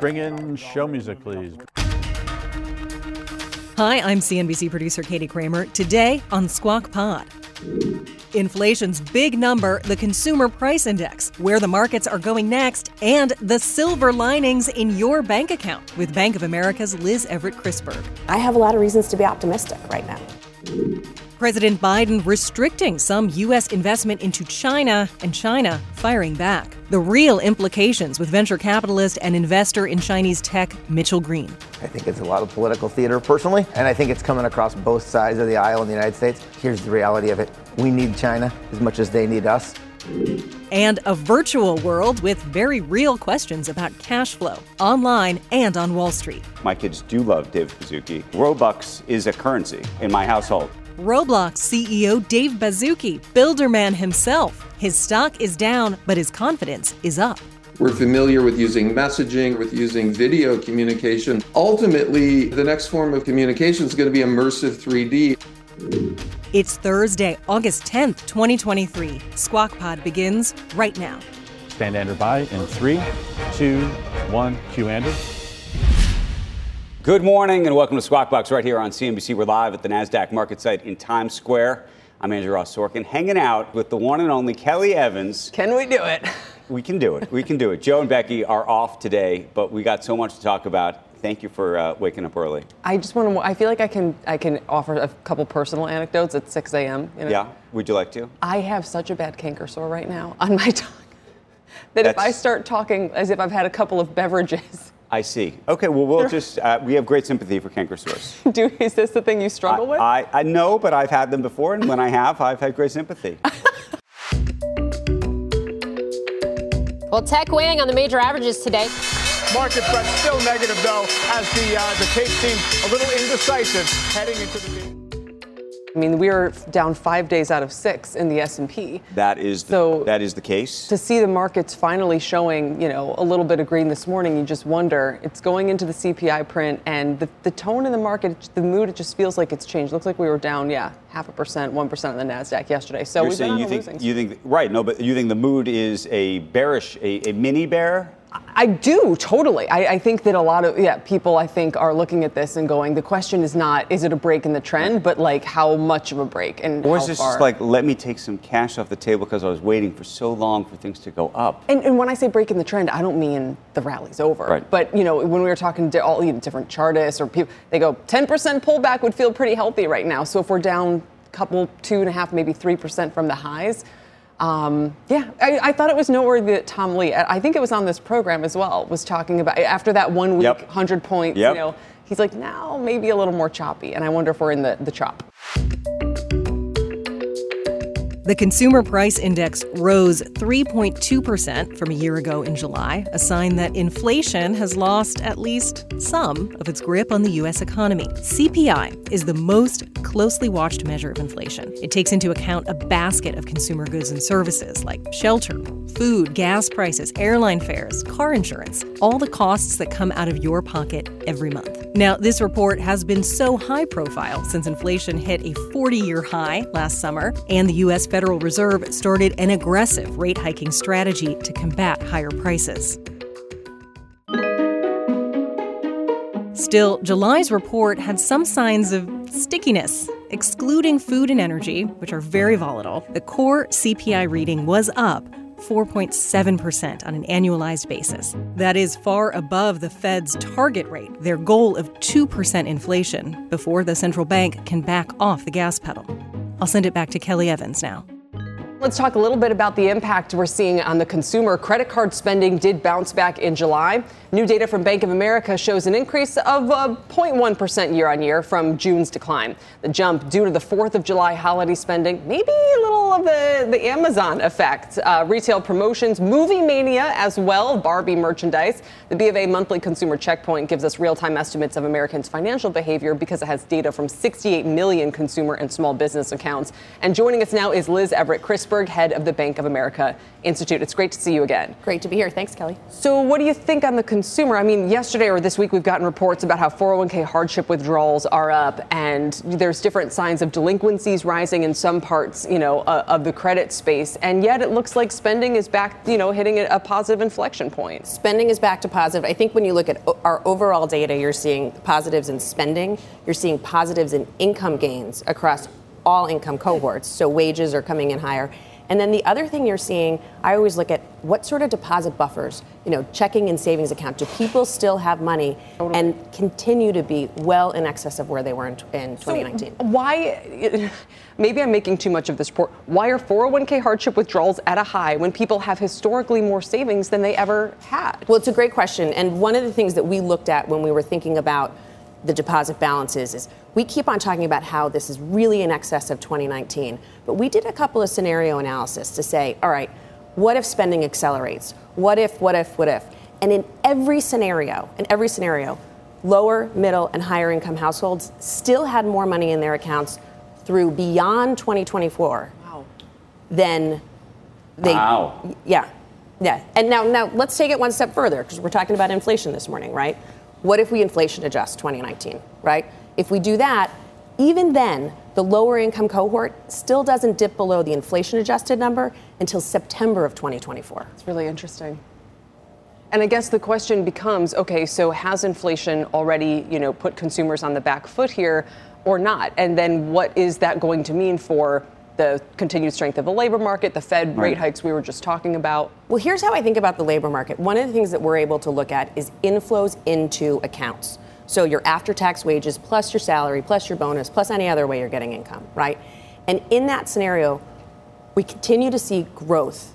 Bring in show music, please. Hi, I'm CNBC producer Katie Kramer. Today on Squawk Pod. Inflation's big number, the Consumer Price Index, where the markets are going next, and the silver linings in your bank account with Bank of America's Liz Everett Krisberg. I have a lot of reasons to be optimistic right now. President Biden restricting some U.S. investment into China, and China firing back. The real implications with venture capitalist and investor in Chinese tech, Mitchell Green. I think it's a lot of political theater, personally, and I think it's coming across both sides of the aisle in the United States. Here's the reality of it. We need China as much as they need us. And a virtual world with very real questions about cash flow, online and on Wall Street. My kids do love Dave Baszucki. Robux is a currency in my household. Roblox CEO Dave Baszucki, Builderman himself. His stock is down, but his confidence is up. We're familiar with using messaging, with using video communication. Ultimately, the next form of communication is going to be immersive 3D. It's Thursday, August 10th, 2023. Squawk Pod begins right now. Stand Andrew by in 3, 2, 1, cue Andrew. Good morning and welcome to Squawk Box right here on CNBC. We're live at the Nasdaq market site in Times Square. I'm Andrew Ross Sorkin, hanging out with the one and only Kelly Evans. Can we do it? We can do it. We can do it. Joe and Becky are off today, but we got so much to talk about. Thank you for waking up early. I just want to. I feel like I can offer a couple personal anecdotes at 6 a.m. You know? Yeah. Would you like to? I have such a bad canker sore right now on my tongue that if I start talking as if I've had a couple of beverages. I see. Okay, well, we'll just, we have great sympathy for canker sores. Is this the thing you struggle with? I know, but I've had them before, and when I have, I've had great sympathy. Well, tech weighing on the major averages today. Markets, but still negative, though, as the tape seems a little indecisive heading into the day. I mean, we are down 5 days out of 6 in the S&P. That is the case. To see the markets finally showing, you know, a little bit of green this morning, you just wonder. It's going into the CPI print, and the tone in the market, the mood, it just feels like it's changed. It looks like we were down, 0.5%, 1% on the Nasdaq yesterday. So you're saying you think the mood is a bearish, a mini bear? I do, totally. I think that a lot of people, I think, are looking at this and going, the question is not, is it a break in the trend, but like how much of a break and how far. Or is this just like, let me take some cash off the table because I was waiting for so long for things to go up? And when I say break in the trend, I don't mean the rally's over. Right. But, you know, when we were talking to all different chartists or people, they go 10% pullback would feel pretty healthy right now. So if we're down a couple, 2.5, maybe 3% from the highs, I thought it was noteworthy that Tom Lee, I think it was on this program as well, was talking about after that 1 week, 100 points, you know, he's like, now maybe a little more choppy. And I wonder if we're in the chop. The Consumer Price Index rose 3.2% from a year ago in July, a sign that inflation has lost at least some of its grip on the U.S. economy. CPI is the most closely watched measure of inflation. It takes into account a basket of consumer goods and services like shelter, food, gas prices, airline fares, car insurance, all the costs that come out of your pocket every month. Now, this report has been so high profile since inflation hit a 40-year high last summer, and the U.S. Federal Reserve started an aggressive rate hiking strategy to combat higher prices. Still, July's report had some signs of stickiness. Excluding food and energy, which are very volatile, the core CPI reading was up 4.7% on an annualized basis. That is far above the Fed's target rate, their goal of 2% inflation, before the central bank can back off the gas pedal. I'll send it back to Kelly Evans now. Let's talk a little bit about the impact we're seeing on the consumer. Credit card spending did bounce back in July. New data from Bank of America shows an increase of 0.1% year on year from June's decline. The jump due to the 4th of July holiday spending, maybe a little all of the Amazon effect, retail promotions, movie mania as well, Barbie merchandise. The BofA monthly consumer checkpoint gives us real-time estimates of Americans' financial behavior because it has data from 68 million consumer and small business accounts. And joining us now is Liz Everett Krisberg, head of the Bank of America Institute. It's great to see you again. Great to be here. Thanks, Kelly. So what do you think on the consumer? I mean, yesterday or this week, we've gotten reports about how 401k hardship withdrawals are up and there's different signs of delinquencies rising in some parts, of the credit space. And yet it looks like spending is back, hitting a positive inflection point. Spending is back to positive. I think when you look at our overall data, you're seeing positives in spending. You're seeing positives in income gains across all income cohorts. So wages are coming in higher. And then the other thing you're seeing, I always look at what sort of deposit buffers, checking and savings account. Do people still have money and continue to be well in excess of where they were in 2019? So why, maybe I'm making too much of this report, why are 401k hardship withdrawals at a high when people have historically more savings than they ever had? Well, it's a great question. And one of the things that we looked at when we were thinking about the deposit balances is we keep on talking about how this is really in excess of 2019, but we did a couple of scenario analysis to say, all right, what if spending accelerates? What if? And in every scenario, lower, middle, and higher income households still had more money in their accounts through beyond 2024 than they... Wow. Yeah. And now let's take it one step further because we're talking about inflation this morning, right? What if we inflation adjust 2019, right? If we do that, even then, the lower income cohort still doesn't dip below the inflation adjusted number until September of 2024. It's really interesting. And I guess the question becomes, okay, so has inflation already, put consumers on the back foot here or not? And then what is that going to mean for the continued strength of the labor market, the Fed rate hikes we were just talking about? Well, here's how I think about the labor market. One of the things that we're able to look at is inflows into accounts. So your after-tax wages plus your salary plus your bonus plus any other way you're getting income, right? And in that scenario, we continue to see growth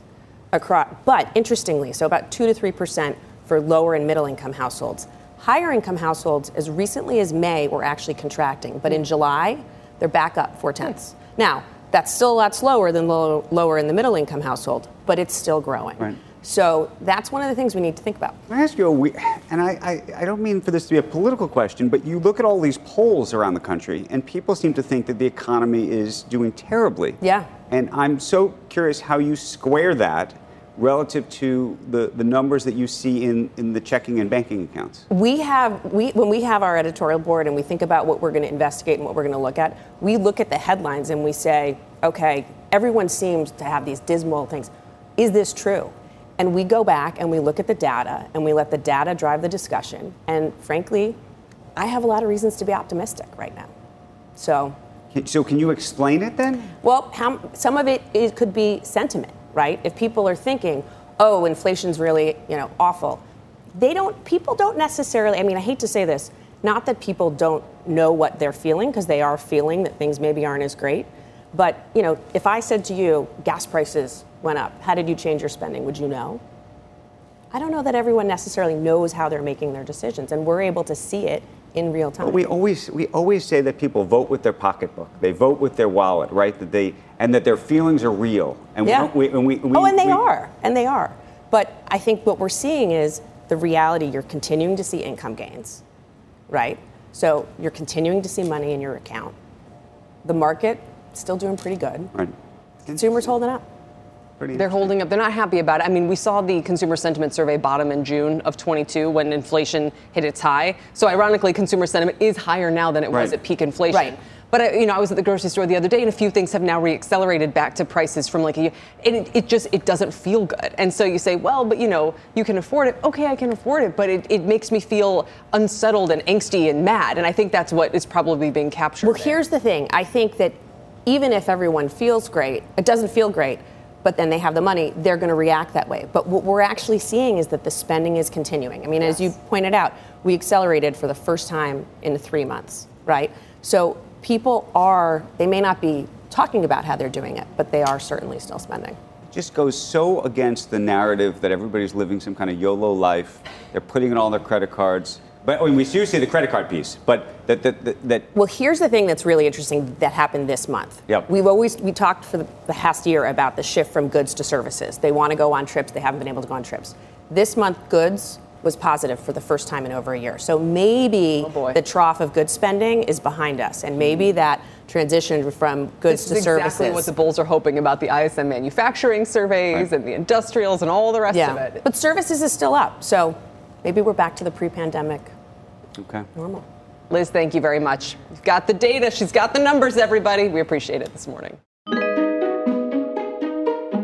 across, but interestingly, so about 2 to 3% for lower and middle income households. Higher income households, as recently as May, were actually contracting, but in July, they're back up 0.4. Now, that's still a lot slower than lower in the middle income household, but it's still growing. Right. So that's one of the things we need to think about. Can I ask you, I don't mean for this to be a political question, but you look at all these polls around the country and people seem to think that the economy is doing terribly. Yeah. And I'm so curious how you square that relative to the numbers that you see in the checking and banking accounts. When we have our editorial board and we think about what we're going to investigate and what we're going to look at, we look at the headlines and we say, okay, everyone seems to have these dismal things. Is this true? And we go back and we look at the data and we let the data drive the discussion. And frankly, I have a lot of reasons to be optimistic right now. So can you explain it then? Well, some of it could be sentiment. Right? If people are thinking, oh, inflation's really, awful, people don't necessarily, I hate to say this, not that people don't know what they're feeling, because they are feeling that things maybe aren't as great. But, if I said to you, gas prices went up, how did you change your spending? Would you know? I don't know that everyone necessarily knows how they're making their decisions, and we're able to see it in real time. Well, we always say that people vote with their pocketbook. They vote with their wallet, right? That their feelings are real. And yeah. They are. But I think what we're seeing is the reality. You're continuing to see income gains, right? So you're continuing to see money in your account. The market still doing pretty good. Right. Consumers holding up. They're holding up. They're not happy about it. We saw the consumer sentiment survey bottom in June of 22 when inflation hit its high. So ironically, consumer sentiment is higher now than it was at peak inflation. Right. But, I was at the grocery store the other day, and a few things have now reaccelerated back to prices from like a year. And it doesn't feel good. And so you say, well, but, you can afford it. Okay, I can afford it. But it makes me feel unsettled and angsty and mad. And I think that's what is probably being captured. Well, here's the thing. I think that even if everyone feels great, it doesn't feel great. But then they have the money, they're going to react that way. But what we're actually seeing is that the spending is continuing. Yes. As you pointed out, we accelerated for the first time in 3 months, right? So people they may not be talking about how they're doing it, but they are certainly still spending. It just goes so against the narrative that everybody's living some kind of YOLO life. They're putting in all their credit cards. But when we do see the credit card piece, but that. Well, here's the thing that's really interesting that happened this month. Yep. We talked for the past year about the shift from goods to services. They want to go on trips. They haven't been able to go on trips. This month, goods was positive for the first time in over a year. So maybe the trough of goods spending is behind us, and maybe that transition from goods to services. Exactly what the bulls are hoping about the ISM manufacturing surveys and the industrials and all the rest of it. But services is still up, so maybe we're back to the pre-pandemic normal. Liz, thank you very much. You've got the data. She's got the numbers, everybody. We appreciate it this morning.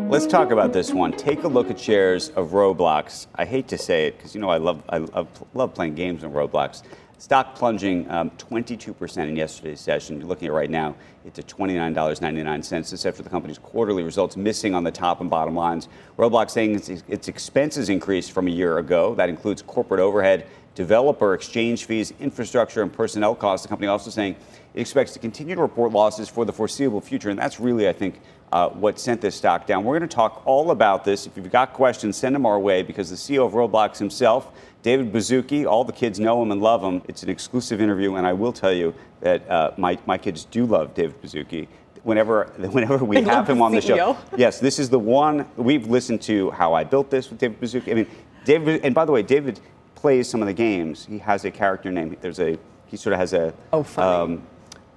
Let's talk about this one. Take a look at shares of Roblox. I hate to say it because, you know, I love playing games on Roblox. Stock plunging 22% in yesterday's session. You're looking at right now, it's at $29.99. This after the company's quarterly results missing on the top and bottom lines. Roblox saying its expenses increased from a year ago. That includes corporate overhead, developer exchange fees, infrastructure, and personnel costs. The company also saying it expects to continue to report losses for the foreseeable future. And that's really, I think, what sent this stock down. We're going to talk all about this. If you've got questions, send them our way, because the CEO of Roblox himself, Dave Baszucki, all the kids know him and love him. It's an exclusive interview, and I will tell you that my kids do love Dave Baszucki. Whenever we have him on the show. Yes, this is the one. We've listened to How I Built This with David Baszucki. I mean, David, and by the way, David plays some of the games. He has a character name. He sort of has a,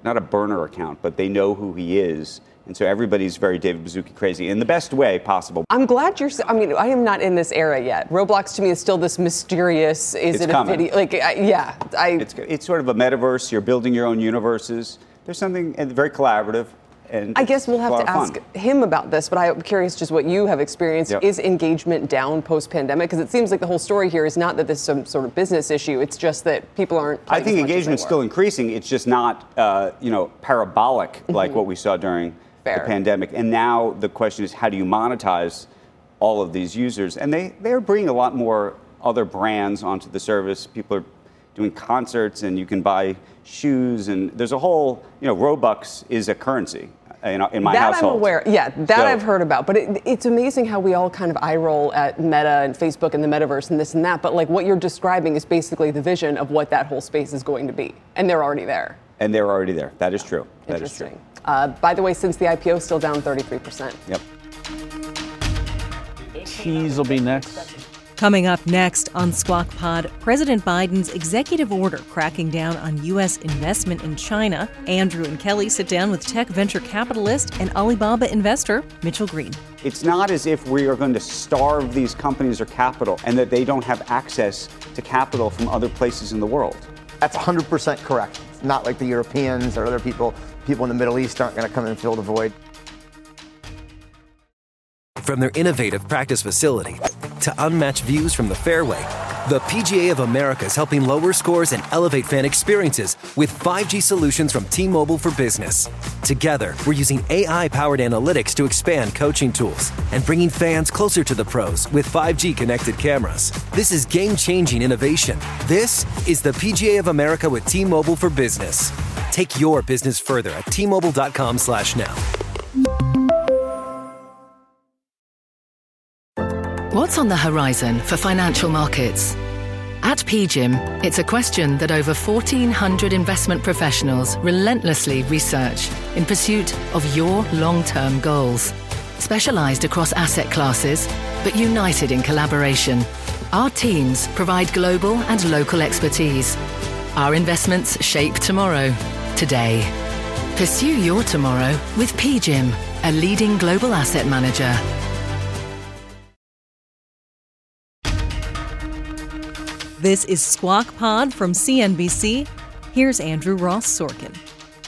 not a burner account, but they know who he is. And so everybody's very David Baszucki crazy in the best way possible. I'm glad you're. I mean, I am not in this era yet. Roblox to me is still this mysterious. Is it a video? Like, It's sort of a metaverse. You're building your own universes. There's something very collaborative. And I guess we'll have to ask him about this, but I'm curious just what you have experienced. Yep. Is engagement down post-pandemic? Because it seems like the whole story here is not that this is some sort of business issue. It's just that people aren't playing. I think engagement's still increasing. It's just not, parabolic like what we saw during the pandemic. And now the question is, how do you monetize all of these users? And they're bringing a lot more other brands onto the service. People are doing concerts, and you can buy shoes, and there's a whole, Robux is a currency. In my household. That I'm aware. Yeah, I've heard about. But it's amazing how we all kind of eye roll at Meta and Facebook and the metaverse and this and that. But like what you're describing is basically the vision of what that whole space is going to be. And they're already there. That is true. Interesting. By the way, since the IPO, still down 33%. Yep. Cheese will be next. Coming up next on Squawk Pod, President Biden's executive order cracking down on U.S. investment in China. Andrew and Kelly sit down with tech venture capitalist and Alibaba investor Mitchell Green. It's not as if we are going to starve these companies or capital and that they don't have access to capital from other places in the world. That's 100% correct. It's not like the Europeans or other people in the Middle East aren't going to come and fill the void. From their innovative practice facility to unmatched views from the fairway, the PGA of America is helping lower scores and elevate fan experiences with 5G solutions from T-Mobile for Business. Together, we're using AI-powered analytics to expand coaching tools and bringing fans closer to the pros with 5G-connected cameras. This is game-changing innovation. This is the PGA of America with T-Mobile for Business. Take your business further at T-Mobile.com/now. What's on the horizon for financial markets? At PGIM, it's a question that over 1,400 investment professionals relentlessly research in pursuit of your long-term goals. Specialized across asset classes, but united in collaboration, our teams provide global and local expertise. Our investments shape tomorrow, today. Pursue your tomorrow with PGIM, a leading global asset manager. This is Squawk Pod from CNBC. Here's Andrew Ross Sorkin.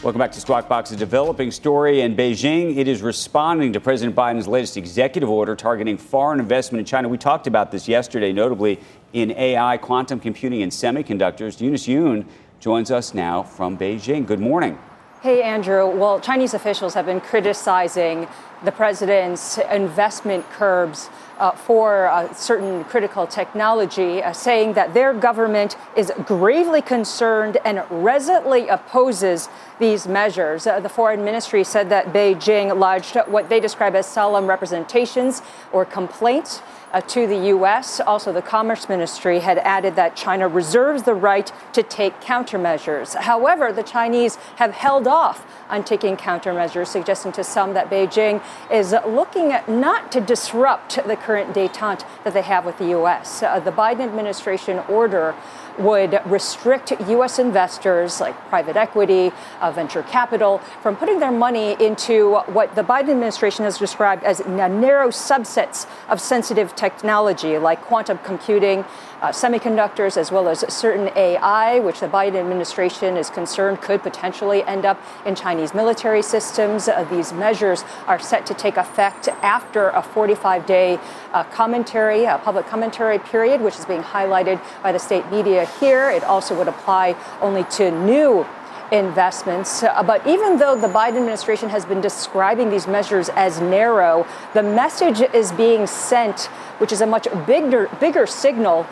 Welcome back to Squawk Box. A developing story in Beijing. It is responding to President Biden's latest executive order targeting foreign investment in China. We talked about this yesterday, notably in AI, quantum computing, and semiconductors. Eunice Yoon joins us now from Beijing. Good morning. Hey, Andrew. Well, Chinese officials have been criticizing the president's investment curbs for certain critical technology, saying that their government is gravely concerned and resolutely opposes these measures. The foreign ministry said that Beijing lodged what they describe as solemn representations or complaints to the U.S. Also, the Commerce Ministry had added that China reserves the right to take countermeasures. However, the Chinese have held off on taking countermeasures, suggesting to some that Beijing is looking not to disrupt the current détente that they have with the U.S. The Biden administration order would restrict U.S. investors like private equity, venture capital, from putting their money into what the Biden administration has described as narrow subsets of sensitive technology like quantum computing, semiconductors, as well as certain AI, which the Biden administration is concerned could potentially end up in Chinese military systems. These measures are set to take effect after a 45-day public commentary period, which is being highlighted by the state media here. It also would apply only to new investments. But even though the Biden administration has been describing these measures as narrow, the message is being sent, which is a much bigger signal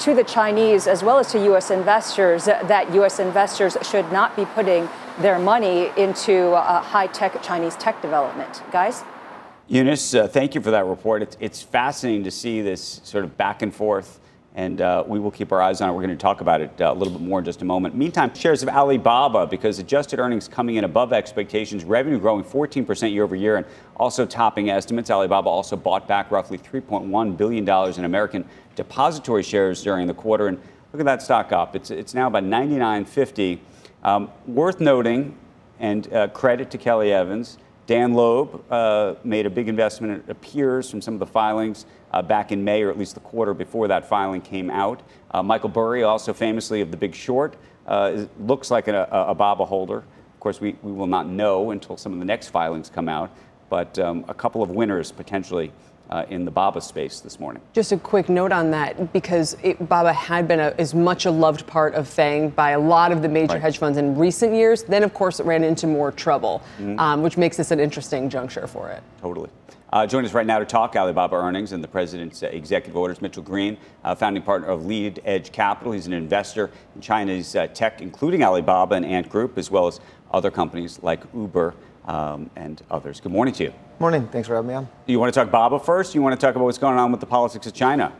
to the Chinese as well as to U.S. investors that U.S. investors should not be putting their money into high-tech Chinese tech development. Guys? Eunice, thank you for that report. It's fascinating to see this sort of back and forth, and we will keep our eyes on it. We're going to talk about it a little bit more in just a moment. Meantime, shares of Alibaba, because adjusted earnings coming in above expectations, revenue growing 14% year over year and also topping estimates. Alibaba also bought back roughly $3.1 billion in American depository shares during the quarter. And look at that stock up. It's now about $99.50. Worth noting, and credit to Kelly Evans, Dan Loeb made a big investment, it appears, from some of the filings back in May, or at least the quarter before that filing came out. Michael Burry, also famously of The Big Short, looks like a BABA holder. Of course, we will not know until some of the next filings come out, but a couple of winners potentially in the BABA space this morning. Just a quick note on that, because BABA had been as much a loved part of FANG by a lot of the major hedge funds in recent years. Then, of course, it ran into more trouble, which makes this an interesting juncture for it. Totally. Join us right now to talk Alibaba earnings and the president's executive orders. Mitchell Green, founding partner of Lead Edge Capital. He's an investor in China's tech, including Alibaba and Ant Group, as well as other companies like Uber and others. Good morning to you. Morning. Thanks for having me on. Do you want to talk BABA first? You want to talk about what's going on with the politics of China?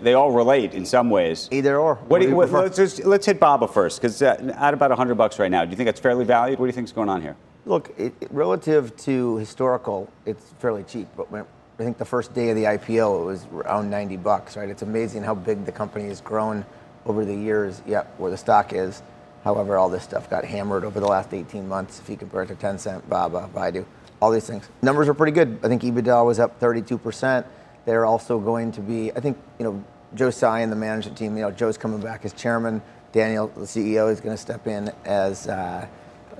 they all relate in some ways. Either or. Let's hit BABA first, because at about $100 right now, do you think that's fairly valued? What do you think's going on here? Look, relative to historical, it's fairly cheap. But I think the first day of the IPO, it was around $90. Right? It's amazing how big the company has grown over the years. Yeah, where the stock is. However, all this stuff got hammered over the last 18 months. If you compare it to Tencent, BABA, Baidu. All these things. Numbers are pretty good. I think EBITDA was up 32%. They're also going to be, I think, Joe Tsai and the management team, Joe's coming back as chairman. Daniel, the CEO, is going to step in as,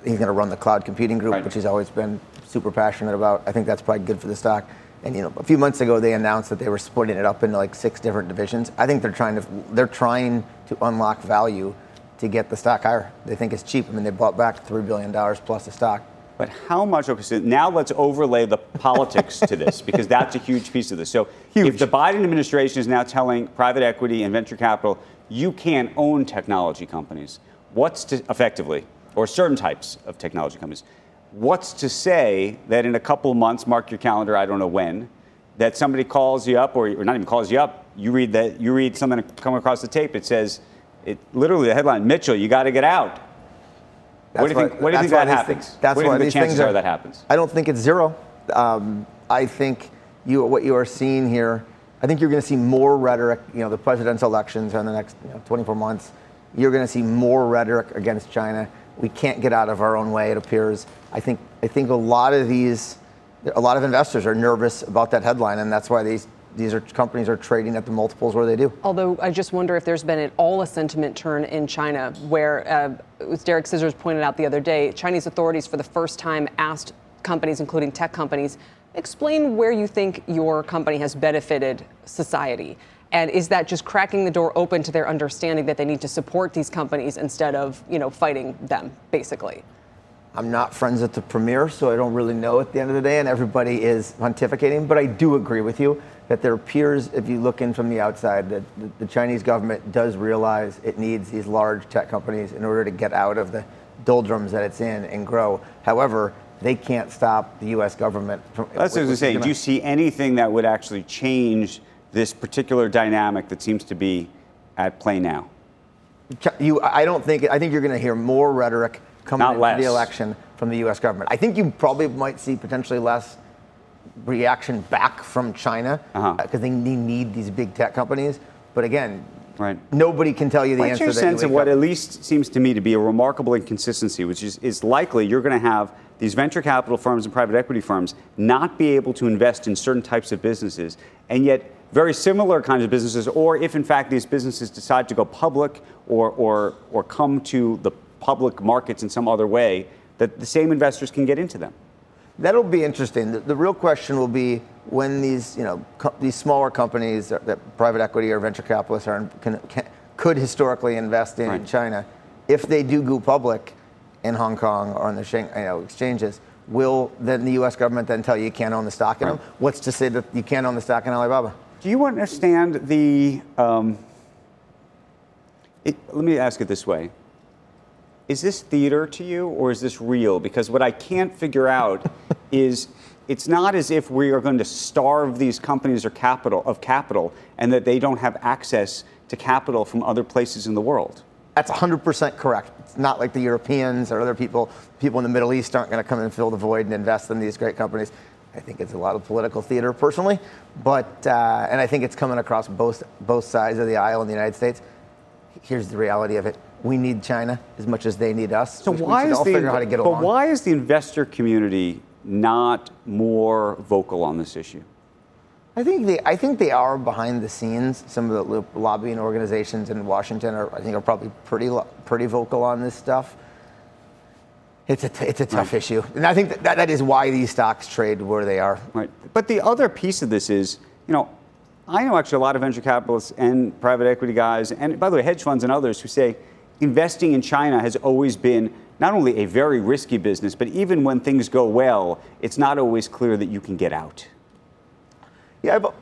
he's going to run the cloud computing group, which he's always been super passionate about. I think that's probably good for the stock. And, a few months ago, they announced that they were splitting it up into like 6 different divisions. I think they're trying to unlock value to get the stock higher. They think it's cheap. I mean, they bought back $3 billion plus the stock. But how much? Okay, so now let's overlay the politics to this, because that's a huge piece of this. So if the Biden administration is now telling private equity and venture capital, you can't own technology companies, effectively, or certain types of technology companies, what's to say that in a couple of months, mark your calendar, I don't know when, that somebody calls you up, or not even calls you up, you read something come across the tape, it says, literally the headline, Mitchell, you got to get out. What do you think happens? That's what the chances are that happens. I don't think it's zero. I think what you are seeing here, I think you're going to see more rhetoric. The presidential elections are in the next 24 months. You're going to see more rhetoric against China. We can't get out of our own way, it appears. I think a lot of investors are nervous about that headline, and that's why these companies are trading at the multiples where they do. Although I just wonder if there's been at all a sentiment turn in China where, as Derek Scissors pointed out the other day, Chinese authorities for the first time asked companies, including tech companies, explain where you think your company has benefited society. And is that just cracking the door open to their understanding that they need to support these companies instead of, fighting them, basically? I'm not friends with the premier, so I don't really know at the end of the day, and everybody is pontificating. But I do agree with you that there appears, if you look in from the outside, that the Chinese government does realize it needs these large tech companies in order to get out of the doldrums that it's in and grow. However, they can't stop the U.S. government from... That's what I was going to say. Do you see anything that would actually change this particular dynamic that seems to be at play now? I think you're going to hear more rhetoric coming into the election from the U.S. government. I think you probably might see potentially less reaction back from China because they need these big tech companies. But again, nobody can tell you the answer. What's your sense of what at least seems to me to be a remarkable inconsistency, which is likely you're going to have these venture capital firms and private equity firms not be able to invest in certain types of businesses, and yet very similar kinds of businesses, or if in fact these businesses decide to go public or come to the public markets in some other way, that the same investors can get into them. That'll be interesting. The real question will be when these, you know, these smaller companies that private equity or venture capitalists are could historically invest in China, if they do go public in Hong Kong or on the exchanges, will then the U.S. government then tell you you can't own the stock in them? What's to say that you can't own the stock in Alibaba? Do you understand the? Let me ask it this way. Is this theater to you, or is this real? Because what I can't figure out is it's not as if we are going to starve these companies of capital and that they don't have access to capital from other places in the world. That's 100% correct. It's not like the Europeans or other people in the Middle East aren't going to come and fill the void and invest in these great companies. I think it's a lot of political theater personally, but and I think it's coming across both sides of the aisle in the United States. Here's the reality of it. We need China as much as they need us. So why is the investor community not more vocal on this issue? I think they are behind the scenes. Some of the lobbying organizations in Washington are probably pretty vocal on this stuff. It's a tough issue, and I think that is why these stocks trade where they are. Right. But the other piece of this is, you know, I know actually a lot of venture capitalists and private equity guys, and by the way, hedge funds and others who say investing in China has always been not only a very risky business, but even when things go well, it's not always clear that you can get out. Yeah, but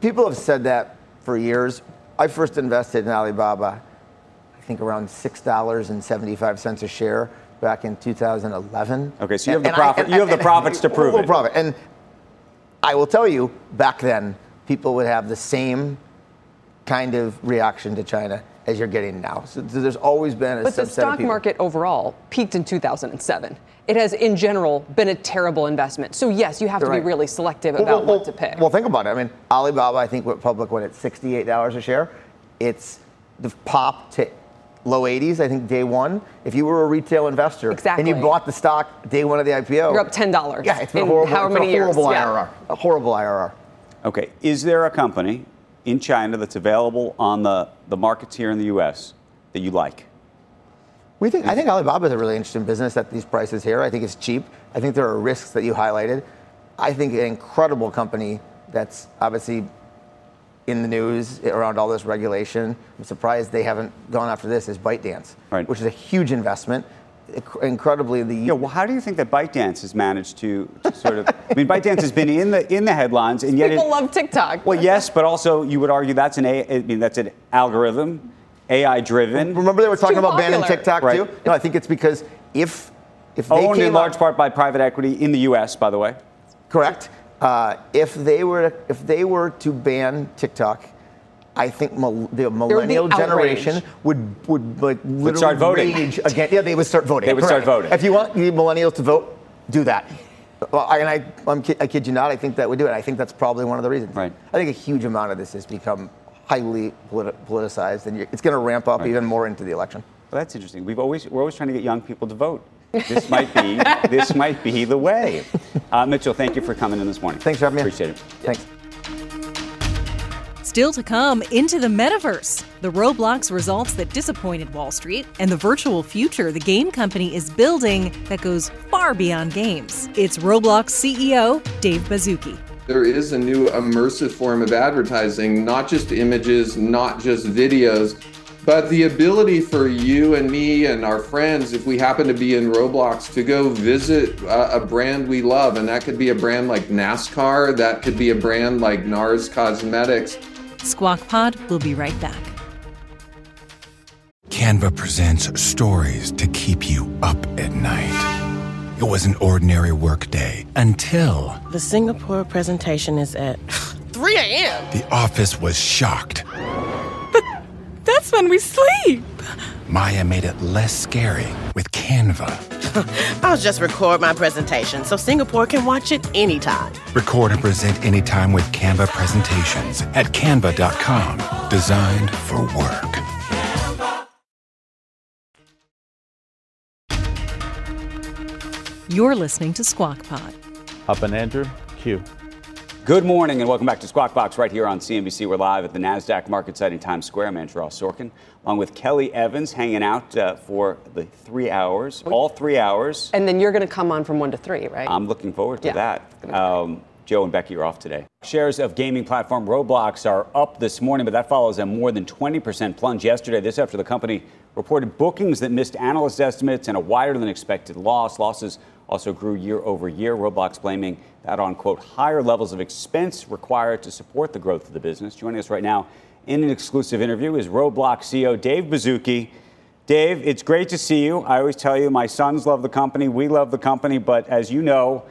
people have said that for years. I first invested in Alibaba, I think around $6.75 a share back in 2011. Okay, so you have the profit. You have the profits to prove it. Profit. And I will tell you, back then, people would have the same kind of reaction to China as you're getting now. So there's always been a subset of people. But the stock market overall peaked in 2007. It has, in general, been a terrible investment. So, yes, you have to be really selective about what to pick. Well, think about it. I mean, Alibaba, I think, went public when it's $68 a share. It's popped to low 80s, I think, day one. If you were a retail investor and you bought the stock day one of the IPO, you're up $10. Yeah, it's been a horrible IRR. Okay, is there a company in China that's available on the markets here in the U.S. that you like? I think Alibaba is a really interesting business at these prices here. I think it's cheap. I think there are risks that you highlighted. I think an incredible company that's obviously in the news around all this regulation, I'm surprised they haven't gone after this, is ByteDance, which is a huge investment. Well, how do you think that ByteDance has managed to sort of? I mean, ByteDance has been in the headlines, and yet people love TikTok. Well, yes, but also you would argue that's an algorithm, AI driven. Remember they were talking about banning TikTok too. No, I think it's because if they owned in large part by private equity in the U.S. By the way, correct. If they were to ban TikTok, I think the millennial generation would like literally start voting. Rage against. Yeah, they would start voting. They would start voting. If you want the millennials to vote, do that. Well, I kid you not. I think that would do it. I think that's probably one of the reasons. Right. I think a huge amount of this has become highly politicized, and it's going to ramp up even more into the election. Well, that's interesting. We're always trying to get young people to vote. This might be the way. Mitchell, thank you for coming in this morning. Thanks for having me. Appreciate it. Thanks. Still to come, into the metaverse, the Roblox results that disappointed Wall Street, and the virtual future the game company is building that goes far beyond games. It's Roblox CEO Dave Baszucki. There is a new immersive form of advertising, not just images, not just videos, But the ability for you and me and our friends, if we happen to be in Roblox, to go visit a brand we love, and that could be a brand like NASCAR, that could be a brand like NARS Cosmetics. Squawk Pod will be right back. Canva presents stories to keep you up at night. It was an ordinary workday until... the Singapore presentation is at 3 a.m. The office was shocked. That's when we sleep. Maya made it less scary with Canva. I'll just record my presentation so Singapore can watch it anytime. Record and present anytime with Canva presentations at canva.com. Designed for work. You're listening to Squawk Pod. Up and Andrew, Q. Good morning and welcome back to Squawk Box right here on CNBC. We're live at the Nasdaq market site in Times Square. I'm Andrew Ross Sorkin, along with Kelly Evans, hanging out for the 3 hours, all 3 hours. And then you're going to come on from 1 to 3, right? I'm looking forward to that. Joe and Becky are off today. Shares of gaming platform Roblox are up this morning, but that follows a more than 20% plunge yesterday. This after the company reported bookings that missed analyst estimates and a wider than expected loss. Losses also grew year over year. Roblox blaming that on, quote, higher levels of expense required to support the growth of the business. Joining us right now in an exclusive interview is Roblox CEO Dave Baszucki. Dave, it's great to see you. I always tell you my sons love the company. We love the company. But as you know,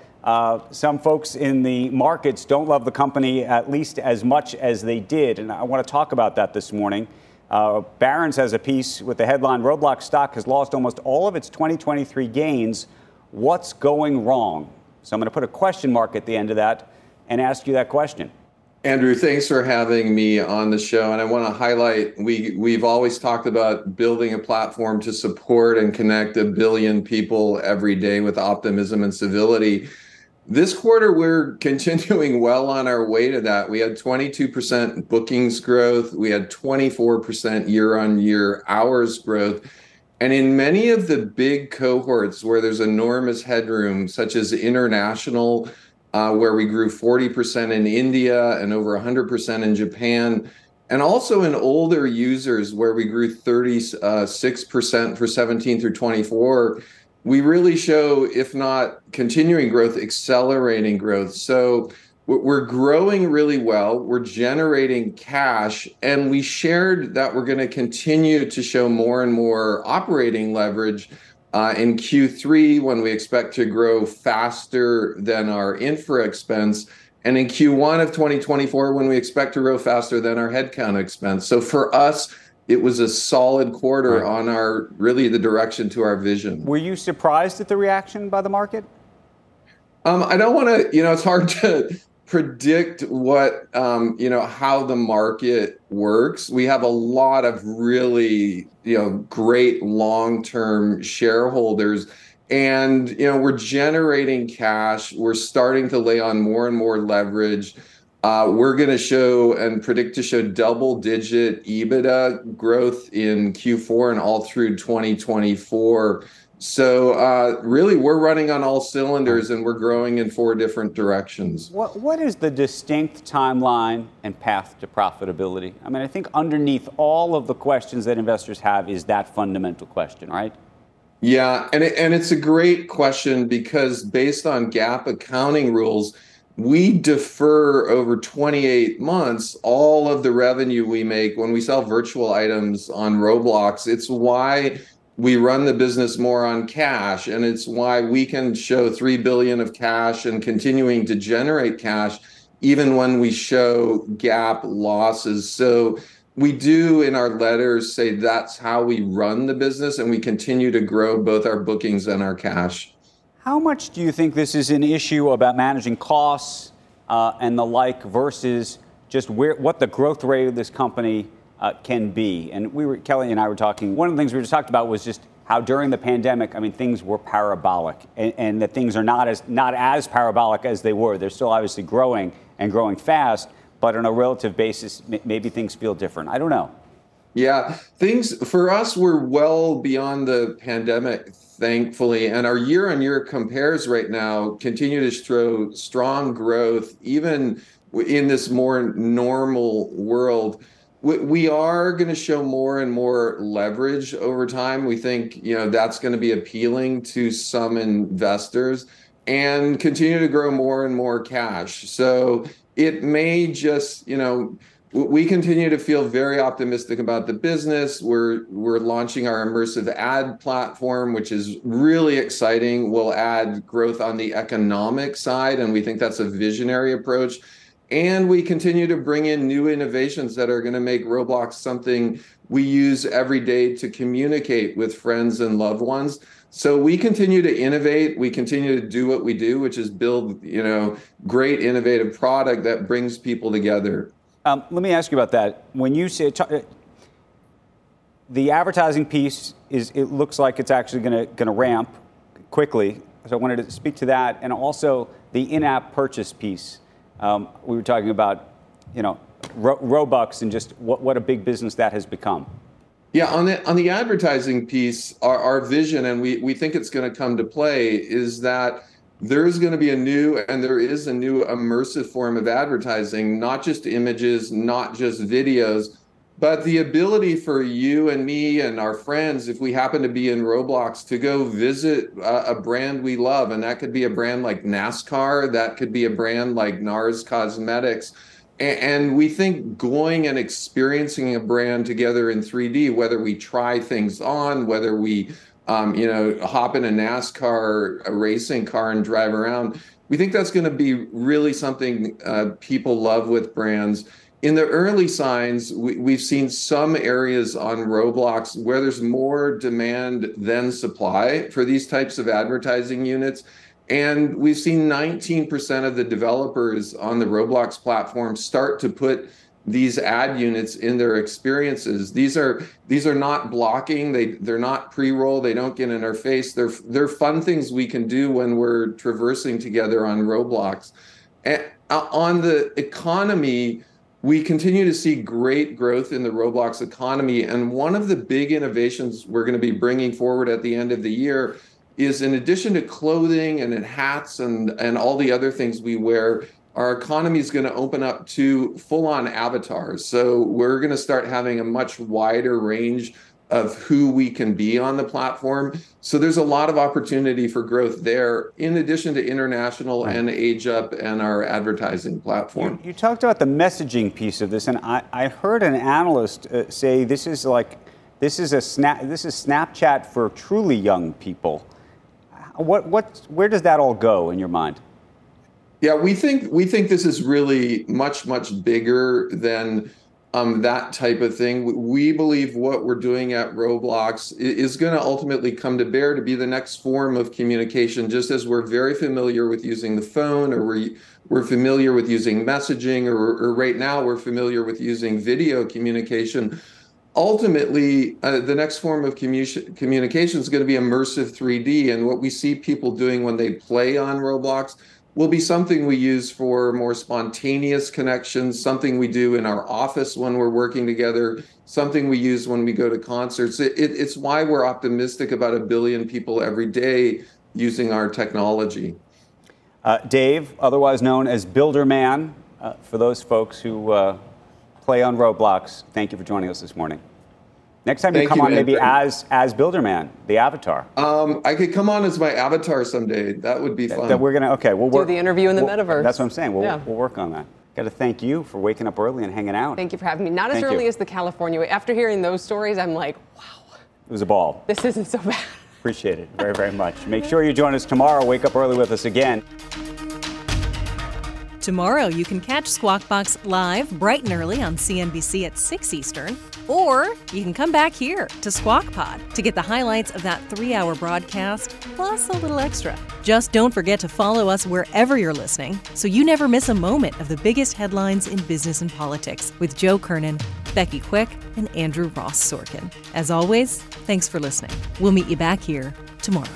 some folks in the markets don't love the company at least as much as they did. And I want to talk about that this morning. Barron's has a piece with the headline, Roblox stock has lost almost all of its 2023 gains. What's going wrong? So I'm going to put a question mark at the end of that and ask you that question. Andrew, thanks for having me on the show. And I want to highlight, we've always talked about building a platform to support and connect a billion people every day with optimism and civility. This quarter, we're continuing well on our way to that. We had 22% bookings growth. We had 24% year-on-year hours growth. And in many of the big cohorts where there's enormous headroom, such as international, where we grew 40% in India and over 100% in Japan, and also in older users where we grew 36% for 17 through 24, we really show, if not continuing growth, accelerating growth. So we're growing really well, we're generating cash, and we shared that we're going to continue to show more and more operating leverage in Q3 when we expect to grow faster than our infra expense, and in Q1 of 2024 when we expect to grow faster than our headcount expense. So for us, it was a solid quarter on our, really the direction to our vision. Were you surprised at the reaction by the market? I don't want to, it's hard to predict what, how the market works. We have a lot of really, great long-term shareholders and, we're generating cash. We're starting to lay on more and more leverage. We're going to show and predict to show double-digit EBITDA growth in Q4 and all through 2024. So really, we're running on all cylinders and we're growing in four different directions. What is the distinct timeline and path to profitability? I mean, I think underneath all of the questions that investors have is that fundamental question, right? Yeah, and it's a great question because based on GAAP accounting rules, we defer over 28 months all of the revenue we make when we sell virtual items on Roblox. It's why we run the business more on cash, and it's why we can show $3 billion of cash and continuing to generate cash even when we show GAAP losses. So we do in our letters say that's how we run the business, and we continue to grow both our bookings and our cash. How much do you think this is an issue about managing costs and the like versus just what the growth rate of this company can be? And Kelly and I were talking, one of the things we just talked about was just how during the pandemic, I mean, things were parabolic and that things are not as parabolic as they were. They're still obviously growing and growing fast, but on a relative basis, maybe things feel different. I don't know. Yeah, things for us were well beyond the pandemic, thankfully, and our year-on-year compares right now continue to show strong growth, even in this more normal world. We are going to show more and more leverage over time. We think, you know, that's going to be appealing to some investors, and continue to grow more and more cash. So it may just, you know, we continue to feel very optimistic about the business. We're launching our immersive ad platform, which is really exciting. We'll add growth on the economic side, and we think that's a visionary approach. And we continue to bring in new innovations that are going to make Roblox something we use every day to communicate with friends and loved ones. So we continue to innovate. We continue to do what we do, which is build, you know, great innovative product that brings people together. Let me ask you about that. When you say the advertising piece, is it looks like it's actually going to ramp quickly. So I wanted to speak to that, and also the in-app purchase piece. We were talking about, you know, Robux and just what a big business that has become. Yeah, on the advertising piece, our vision, and we think it's going to come to play, is that there is a new immersive form of advertising, not just images, not just videos, but the ability for you and me and our friends, if we happen to be in Roblox, to go visit a brand we love. And that could be a brand like NASCAR, that could be a brand like NARS Cosmetics. And we think going and experiencing a brand together in 3D, whether we try things on, whether we hop in a NASCAR racing car and drive around, we think that's going to be really something people love with brands. In the early signs, we've seen some areas on Roblox where there's more demand than supply for these types of advertising units. And we've seen 19% of the developers on the Roblox platform start to put these ad units in their experiences. These are not blocking. They're not pre-roll. They don't get in our face. They're fun things we can do when we're traversing together on Roblox. And on the economy, we continue to see great growth in the Roblox economy. And one of the big innovations we're going to be bringing forward at the end of the year is, in addition to clothing and hats and all the other things we wear, our economy is going to open up to full-on avatars. So we're going to start having a much wider range of who we can be on the platform. So there's a lot of opportunity for growth there, in addition to international and Age Up and our advertising platform. You talked about the messaging piece of this, and I heard an analyst say this is Snapchat for truly young people. Where does that all go in your mind? Yeah, we think this is really much bigger than that type of thing. We believe what we're doing at Roblox is going to ultimately come to bear to be the next form of communication, just as we're very familiar with using the phone, or we're familiar with using messaging, or right now we're familiar with using video communication. Ultimately, the next form of communication is going to be immersive 3D, and what we see people doing when they play on Roblox will be something we use for more spontaneous connections, something we do in our office when we're working together, something we use when we go to concerts. It's why we're optimistic about 1 billion people every day using our technology. Dave, otherwise known as Builderman, for those folks who play on Roblox, thank you for joining us this morning. Next time you come on, maybe as Builderman, the avatar. I could come on as my avatar someday. That would be fun. We'll work. Do the interview in the metaverse. That's what I'm saying. We'll work on that. Got to thank you for waking up early and hanging out. Thank you for having me. Not as early as the California. After hearing those stories, I'm like, wow. It was a ball. This isn't so bad. Appreciate it very, very much. Make sure you join us tomorrow. Wake up early with us again. Tomorrow, you can catch Squawk Box live bright and early on CNBC at 6 Eastern, or you can come back here to Squawk Pod to get the highlights of that 3-hour broadcast, plus a little extra. Just don't forget to follow us wherever you're listening so you never miss a moment of the biggest headlines in business and politics with Joe Kernan, Becky Quick, and Andrew Ross Sorkin. As always, thanks for listening. We'll meet you back here tomorrow.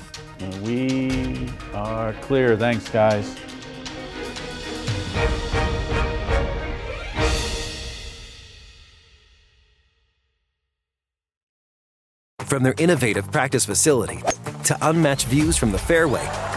We are clear. Thanks, guys. From their innovative practice facility to unmatched views from the fairway,